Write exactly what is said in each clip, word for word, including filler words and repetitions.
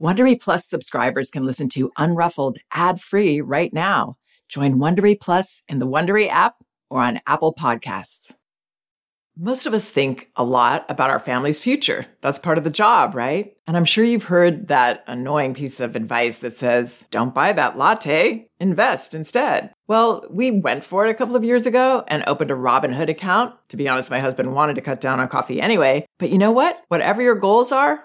Wondery Plus subscribers can listen to Unruffled ad-free right now. Join Wondery Plus in the Wondery app or on Apple Podcasts. Most of us think a lot about our family's future. That's part of the job, right? And I'm sure you've heard that annoying piece of advice that says, don't buy that latte, invest instead. Well, we went for it a couple of years ago and opened a Robinhood account. To be honest, my husband wanted to cut down on coffee anyway. But you know what? Whatever your goals are,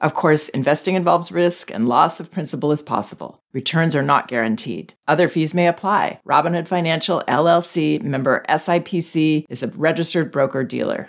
Of course, investing involves risk and loss of principal is possible. Returns are not guaranteed. Other fees may apply. Robinhood Financial, L L C, member S I P C, is a registered broker-dealer.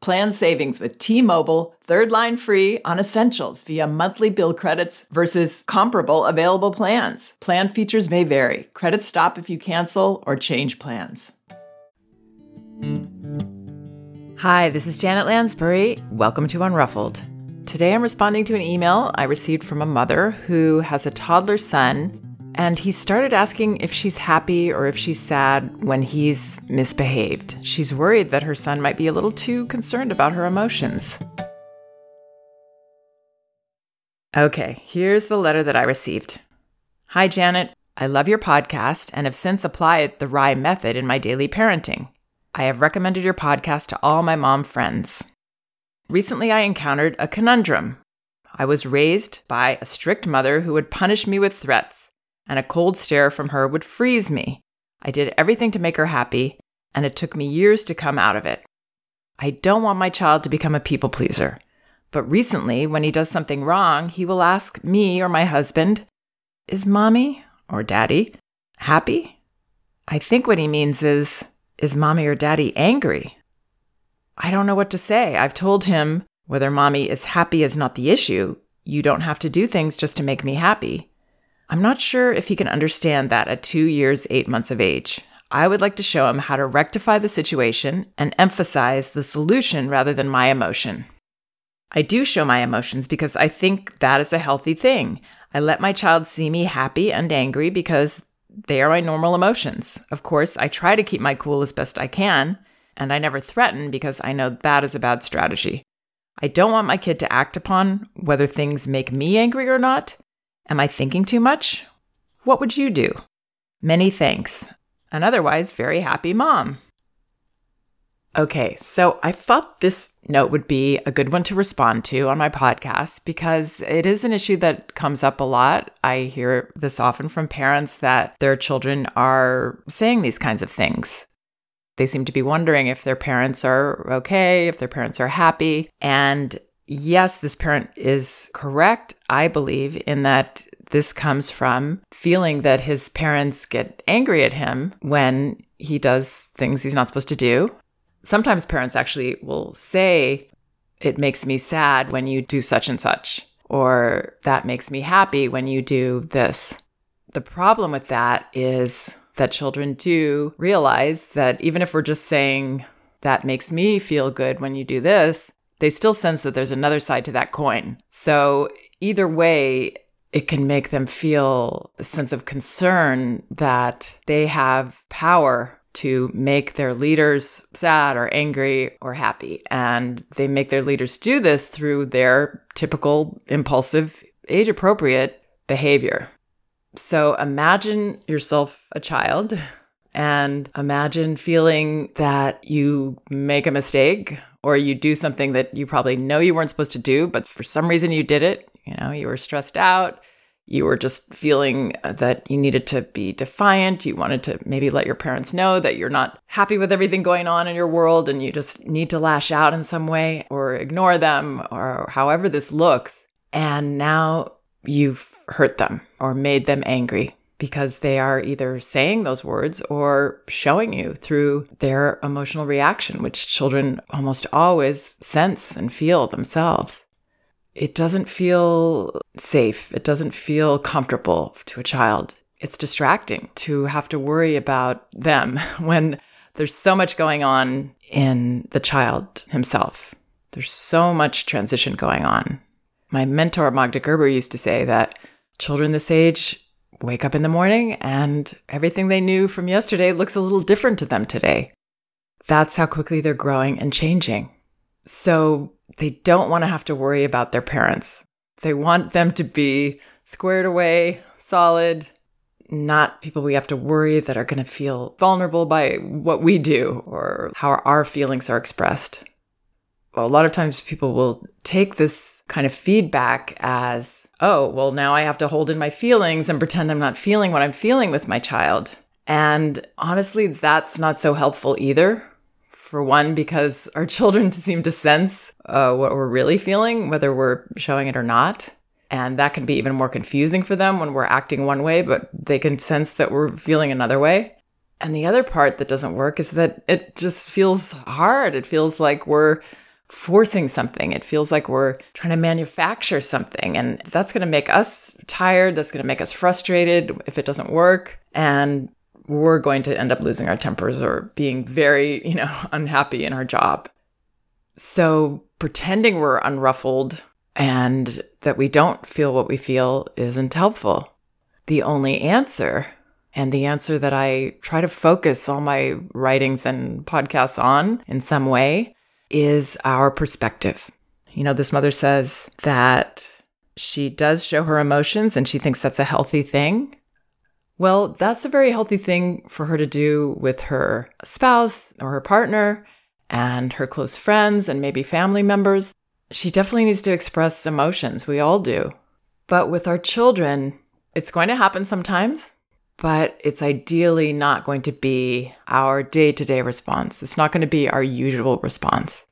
Plan savings with T-Mobile, third line free on essentials via monthly bill credits versus comparable available plans. Plan features may vary. Credits stop if you cancel or change plans. Hi, this is Janet Lansbury. Welcome to Unruffled. Today I'm responding to an email I received from a mother who has a toddler son, and he started asking if she's happy or if she's sad when he's misbehaved. She's worried that her son might be a little too concerned about her emotions. Okay, here's the letter that I received. Hi, Janet. I love your podcast and have since applied the R I E Method in my daily parenting. I have recommended your podcast to all my mom friends. Recently, I encountered a conundrum. I was raised by a strict mother who would punish me with threats, and a cold stare from her would freeze me. I did everything to make her happy, and it took me years to come out of it. I don't want my child to become a people pleaser, but recently, when he does something wrong, he will ask me or my husband, is mommy or daddy happy? I think what he means is, is mommy or daddy angry? I don't know what to say. I've told him whether mommy is happy is not the issue. You don't have to do things just to make me happy. I'm not sure if he can understand that at two years, eight months of age. I would like to show him how to rectify the situation and emphasize the solution rather than my emotion. I do show my emotions because I think that is a healthy thing. I let my child see me happy and angry because they are my normal emotions. Of course, I try to keep my cool as best I can, and I never threaten because I know that is a bad strategy. I don't want my kid to act upon whether things make me angry or not. Am I thinking too much? What would you do? Many thanks. An otherwise very happy mom. Okay, so I thought this note would be a good one to respond to on my podcast because it is an issue that comes up a lot. I hear this often from parents that their children are saying these kinds of things. They seem to be wondering if their parents are okay, if their parents are happy, and yes, this parent is correct, I believe, in that this comes from feeling that his parents get angry at him when he does things he's not supposed to do. Sometimes parents actually will say, it makes me sad when you do such and such, or that makes me happy when you do this. The problem with that is that children do realize that even if we're just saying, that makes me feel good when you do this, they still sense that there's another side to that coin. So either way, it can make them feel a sense of concern that they have power to make their leaders sad or angry or happy. And they make their leaders do this through their typical impulsive, age-appropriate behavior. So imagine yourself a child and imagine feeling that you make a mistake or you do something that you probably know you weren't supposed to do, but for some reason you did it. You know, you were stressed out. You were just feeling that you needed to be defiant. You wanted to maybe let your parents know that you're not happy with everything going on in your world and you just need to lash out in some way or ignore them or however this looks. And now you've hurt them or made them angry because they are either saying those words or showing you through their emotional reaction, which children almost always sense and feel themselves. It doesn't feel safe. It doesn't feel comfortable to a child. It's distracting to have to worry about them when there's so much going on in the child himself. There's so much transition going on. My mentor, Magda Gerber, used to say that children this age wake up in the morning and everything they knew from yesterday looks a little different to them today. That's how quickly they're growing and changing. So they don't want to have to worry about their parents. They want them to be squared away, solid, not people we have to worry that are going to feel vulnerable by what we do or how our feelings are expressed. Well, a lot of times people will take this kind of feedback as, oh, well, now I have to hold in my feelings and pretend I'm not feeling what I'm feeling with my child. And honestly, that's not so helpful either. For one, because our children seem to sense uh, what we're really feeling, whether we're showing it or not. And that can be even more confusing for them when we're acting one way, but they can sense that we're feeling another way. And the other part that doesn't work is that it just feels hard. It feels like we're forcing something. It feels like we're trying to manufacture something. And that's going to make us tired. That's going to make us frustrated if it doesn't work. And we're going to end up losing our tempers or being very, you know, unhappy in our job. So pretending we're unruffled and that we don't feel what we feel isn't helpful. The only answer, and the answer that I try to focus all my writings and podcasts on in some way, is our perspective. You know, this mother says that she does show her emotions and she thinks that's a healthy thing. Well, that's a very healthy thing for her to do with her spouse or her partner and her close friends and maybe family members. She definitely needs to express emotions. We all do. But with our children, it's going to happen sometimes, but it's ideally not going to be our day-to-day response. It's not going to be our usual response.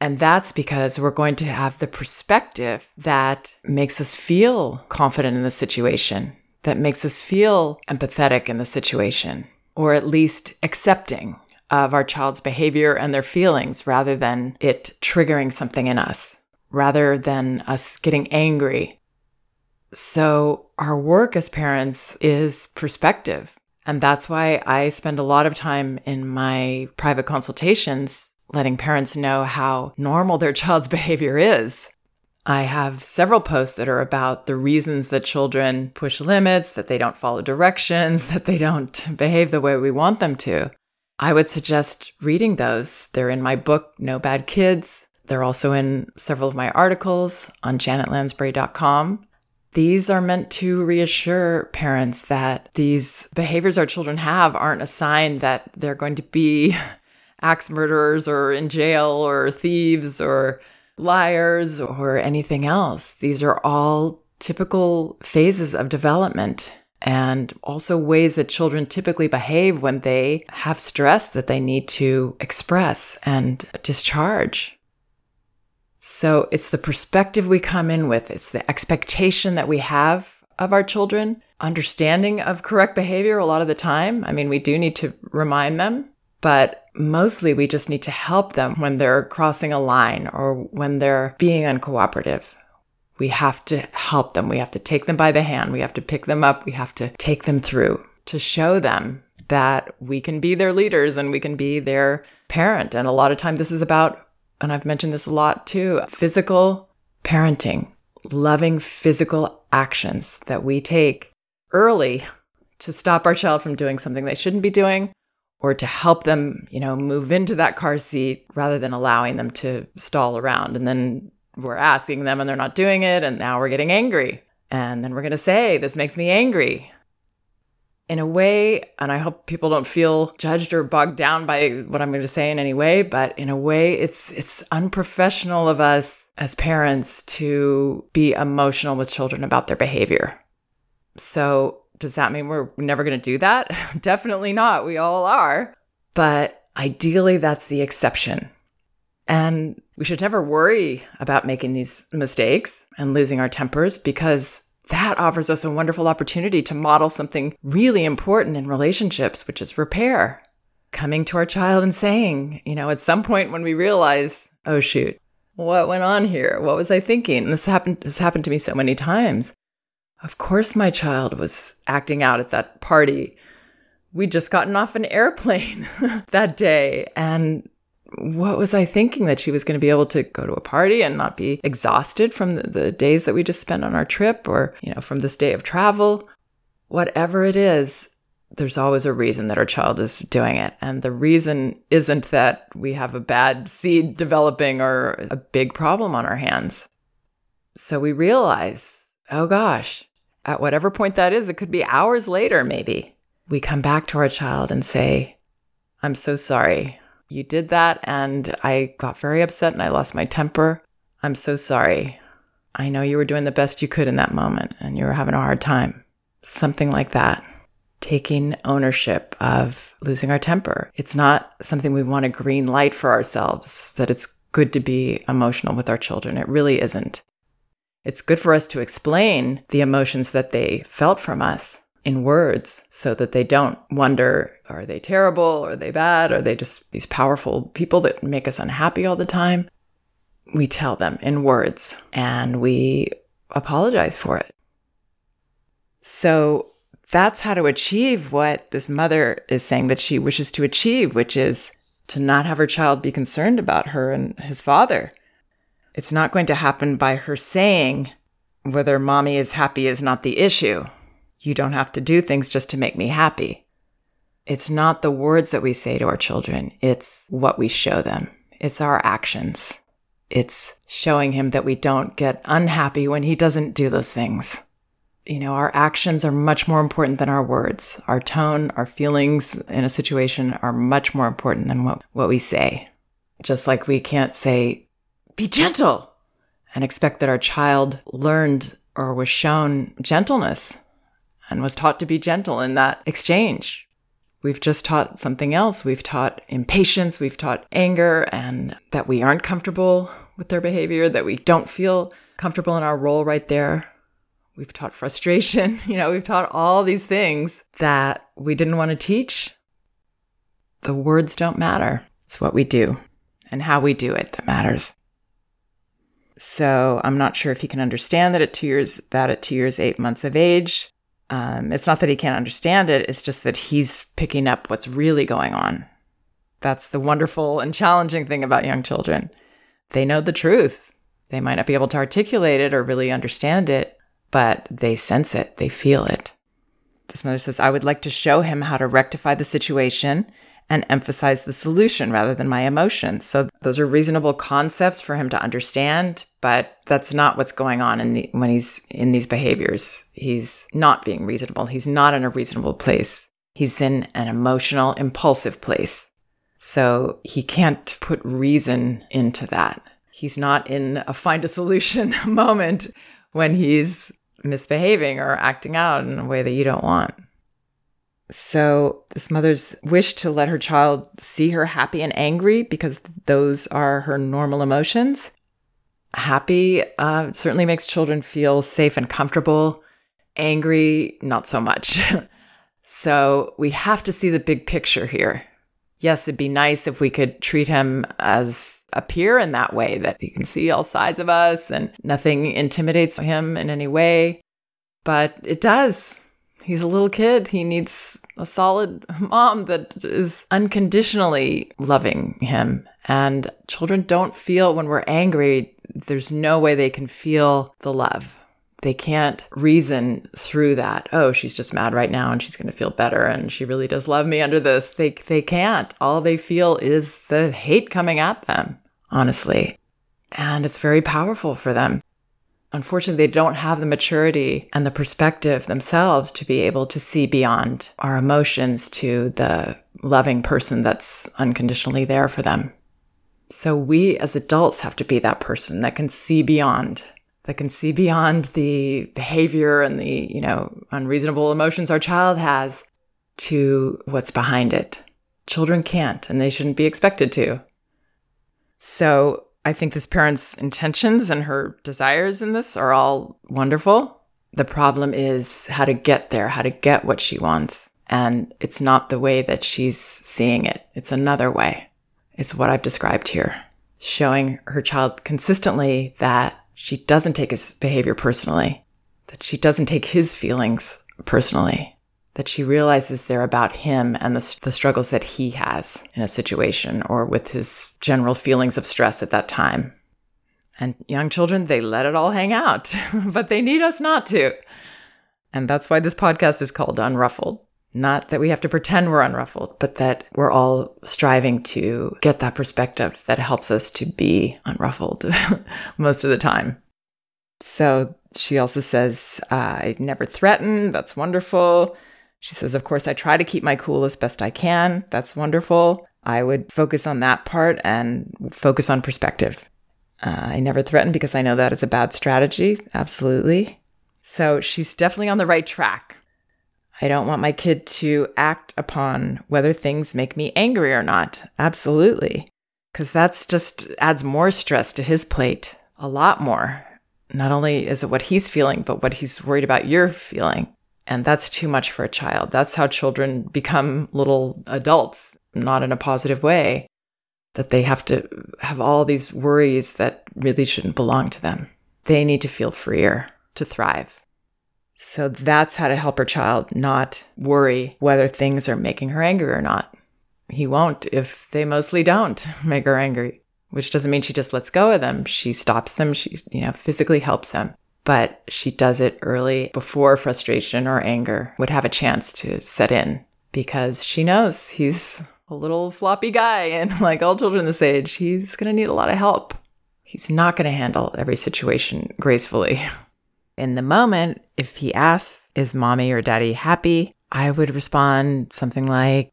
And that's because we're going to have the perspective that makes us feel confident in the situation, that makes us feel empathetic in the situation, or at least accepting of our child's behavior and their feelings rather than it triggering something in us, rather than us getting angry. So our work as parents is perspective. And that's why I spend a lot of time in my private consultations letting parents know how normal their child's behavior is. I have several posts that are about the reasons that children push limits, that they don't follow directions, that they don't behave the way we want them to. I would suggest reading those. They're in my book, No Bad Kids. They're also in several of my articles on Janet Lansbury dot com. These are meant to reassure parents that these behaviors our children have aren't a sign that they're going to be axe murderers or in jail or thieves or liars or anything else. These are all typical phases of development and also ways that children typically behave when they have stress that they need to express and discharge. So it's the perspective we come in with. It's the expectation that we have of our children, understanding of correct behavior a lot of the time. I mean, we do need to remind them, but mostly we just need to help them when they're crossing a line or when they're being uncooperative. We have to help them. We have to take them by the hand. We have to pick them up. We have to take them through to show them that we can be their leaders and we can be their parent. And a lot of time this is about, and I've mentioned this a lot too, physical parenting, loving physical actions that we take early to stop our child from doing something they shouldn't be doing, or to help them, you know, move into that car seat rather than allowing them to stall around. And then we're asking them and they're not doing it. And now we're getting angry. And then we're going to say, this makes me angry. In a way, and I hope people don't feel judged or bogged down by what I'm going to say in any way, but in a way, it's it's unprofessional of us as parents to be emotional with children about their behavior. So does that mean we're never going to do that? Definitely not. We all are. But ideally, that's the exception. And we should never worry about making these mistakes and losing our tempers because that offers us a wonderful opportunity to model something really important in relationships, which is repair. Coming to our child and saying, you know, at some point when we realize, oh, shoot, what went on here? What was I thinking? And this happened, this happened to me so many times. Of course, my child was acting out at that party. We'd just gotten off an airplane that day. And what was I thinking, that she was going to be able to go to a party and not be exhausted from the, the days that we just spent on our trip, or, you know, from this day of travel? Whatever it is, there's always a reason that our child is doing it. And the reason isn't that we have a bad seed developing or a big problem on our hands. So we realize, oh gosh, at whatever point that is, it could be hours later maybe, we come back to our child and say, I'm so sorry. You did that and I got very upset and I lost my temper. I'm so sorry. I know you were doing the best you could in that moment and you were having a hard time. Something like that. Taking ownership of losing our temper. It's not something we want to green light for ourselves, that it's good to be emotional with our children. It really isn't. It's good for us to explain the emotions that they felt from us in words so that they don't wonder, are they terrible? Are they bad? Are they just these powerful people that make us unhappy all the time? We tell them in words and we apologize for it. So that's how to achieve what this mother is saying that she wishes to achieve, which is to not have her child be concerned about her and his father. It's not going to happen by her saying, whether mommy is happy is not the issue. You don't have to do things just to make me happy. It's not the words that we say to our children. It's what we show them. It's our actions. It's showing him that we don't get unhappy when he doesn't do those things. You know, our actions are much more important than our words. Our tone, our feelings in a situation are much more important than what, what we say. Just like we can't say, be gentle, and expect that our child learned or was shown gentleness and was taught to be gentle in that exchange. We've just taught something else. We've taught impatience, we've taught anger, and that we aren't comfortable with their behavior, that we don't feel comfortable in our role right there. We've taught frustration. You know, we've taught all these things that we didn't want to teach. The words don't matter. It's what we do and how we do it that matters. So I'm not sure if he can understand that at two years, that at two years, eight months of age. Um, it's not that he can't understand it, it's just that he's picking up what's really going on. That's the wonderful and challenging thing about young children. They know the truth. They might not be able to articulate it or really understand it, but they sense it, they feel it. This mother says, I would like to show him how to rectify the situation and emphasize the solution rather than my emotions. So those are reasonable concepts for him to understand, but that's not what's going on in the, when he's in these behaviors. He's not being reasonable. He's not in a reasonable place. He's in an emotional, impulsive place. So he can't put reason into that. He's not in a find a solution moment when he's misbehaving or acting out in a way that you don't want. So this mother's wish to let her child see her happy and angry because those are her normal emotions. Happy uh, certainly makes children feel safe and comfortable. Angry, not so much. So we have to see the big picture here. Yes, it'd be nice if we could treat him as a peer in that way, that he can see all sides of us and nothing intimidates him in any way. But it does. He's a little kid. He needs a solid mom that is unconditionally loving him. And children don't feel, when we're angry, there's no way they can feel the love. They can't reason through that. Oh, she's just mad right now and she's going to feel better and she really does love me under this. They, they can't. All they feel is the hate coming at them, honestly. And it's very powerful for them. Unfortunately, they don't have the maturity and the perspective themselves to be able to see beyond our emotions to the loving person that's unconditionally there for them. So we as adults have to be that person that can see beyond, that can see beyond the behavior and the, you know, unreasonable emotions our child has to what's behind it. Children can't, and they shouldn't be expected to. So I think this parent's intentions and her desires in this are all wonderful. The problem is how to get there, how to get what she wants. And it's not the way that she's seeing it. It's another way. It's what I've described here. Showing her child consistently that she doesn't take his behavior personally, that she doesn't take his feelings personally, that she realizes they're about him and the, the struggles that he has in a situation or with his general feelings of stress at that time. And young children, they let it all hang out, but they need us not to. And that's why this podcast is called Unruffled. Not that we have to pretend we're unruffled, but that we're all striving to get that perspective that helps us to be unruffled most of the time. So she also says, I never threaten. That's wonderful. She says, of course, I try to keep my cool as best I can. That's wonderful. I would focus on that part and focus on perspective. Uh, I never threaten because I know that is a bad strategy. Absolutely. So she's definitely on the right track. I don't want my kid to act upon whether things make me angry or not. Absolutely. Because that's just adds more stress to his plate. A lot more. Not only is it what he's feeling, but what he's worried about you're feeling. And that's too much for a child. That's how children become little adults, not in a positive way. That they have to have all these worries that really shouldn't belong to them. They need to feel freer to thrive. So that's how to help her child not worry whether things are making her angry or not. He won't if they mostly don't make her angry, which doesn't mean she just lets go of them. She stops them. She, you know, physically helps them. But she does it early before frustration or anger would have a chance to set in because she knows he's a little floppy guy. And like all children this age, he's going to need a lot of help. He's not going to handle every situation gracefully. In the moment, if he asks, is mommy or daddy happy? I would respond something like,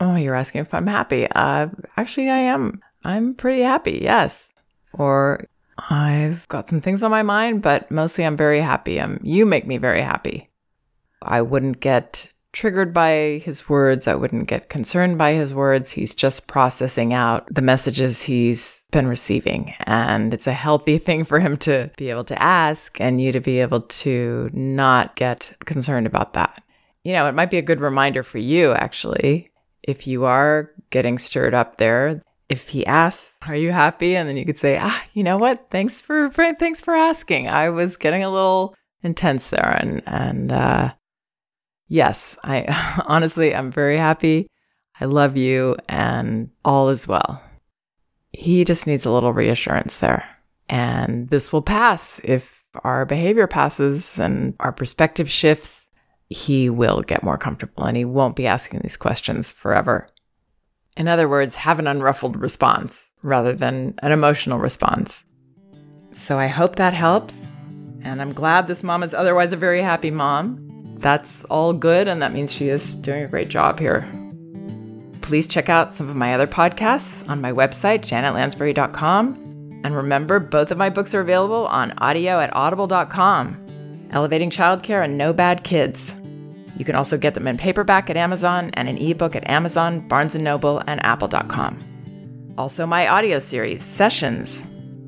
oh, you're asking if I'm happy. Uh, actually, I am. I'm pretty happy, yes. Or I've got some things on my mind, but mostly I'm very happy. Um, you make me very happy. I wouldn't get triggered by his words. I wouldn't get concerned by his words. He's just processing out the messages he's been receiving. And it's a healthy thing for him to be able to ask and you to be able to not get concerned about that. You know, it might be a good reminder for you, actually, if you are getting stirred up there. If he asks, are you happy? And then you could say, ah, you know what? Thanks for, for thanks for asking. I was getting a little intense there. And, and, uh, yes, I honestly, I'm very happy. I love you and all is well. He just needs a little reassurance there. And this will pass. If our behavior passes and our perspective shifts, he will get more comfortable and he won't be asking these questions forever. In other words, have an unruffled response rather than an emotional response. So I hope that helps. And I'm glad this mom is otherwise a very happy mom. That's all good, and that means she is doing a great job here. Please check out some of my other podcasts on my website, Janet Lansbury dot com. And remember, both of my books are available on audio at Audible dot com, Elevating Childcare and No Bad Kids. You can also get them in paperback at Amazon and an ebook at Amazon, Barnes and Noble, and Apple dot com. Also my audio series, Sessions.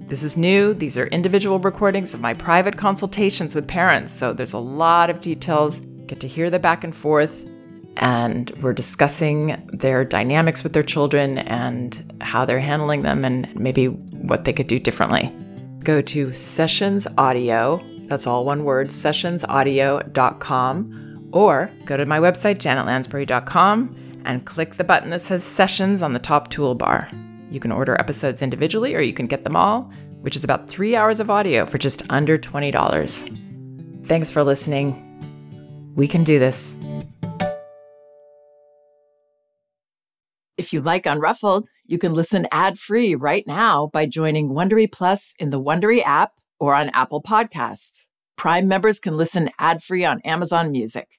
This is new. These are individual recordings of my private consultations with parents. So there's a lot of details. Get to hear the back and forth. And we're discussing their dynamics with their children and how they're handling them and maybe what they could do differently. Go to Sessions Audio. That's all one word, Sessions Audio dot com. Or go to my website, Janet Lansbury dot com, and click the button that says Sessions on the top toolbar. You can order episodes individually or you can get them all, which is about three hours of audio for just under twenty dollars. Thanks for listening. We can do this. If you like Unruffled, you can listen ad-free right now by joining Wondery Plus in the Wondery app or on Apple Podcasts. Prime members can listen ad-free on Amazon Music.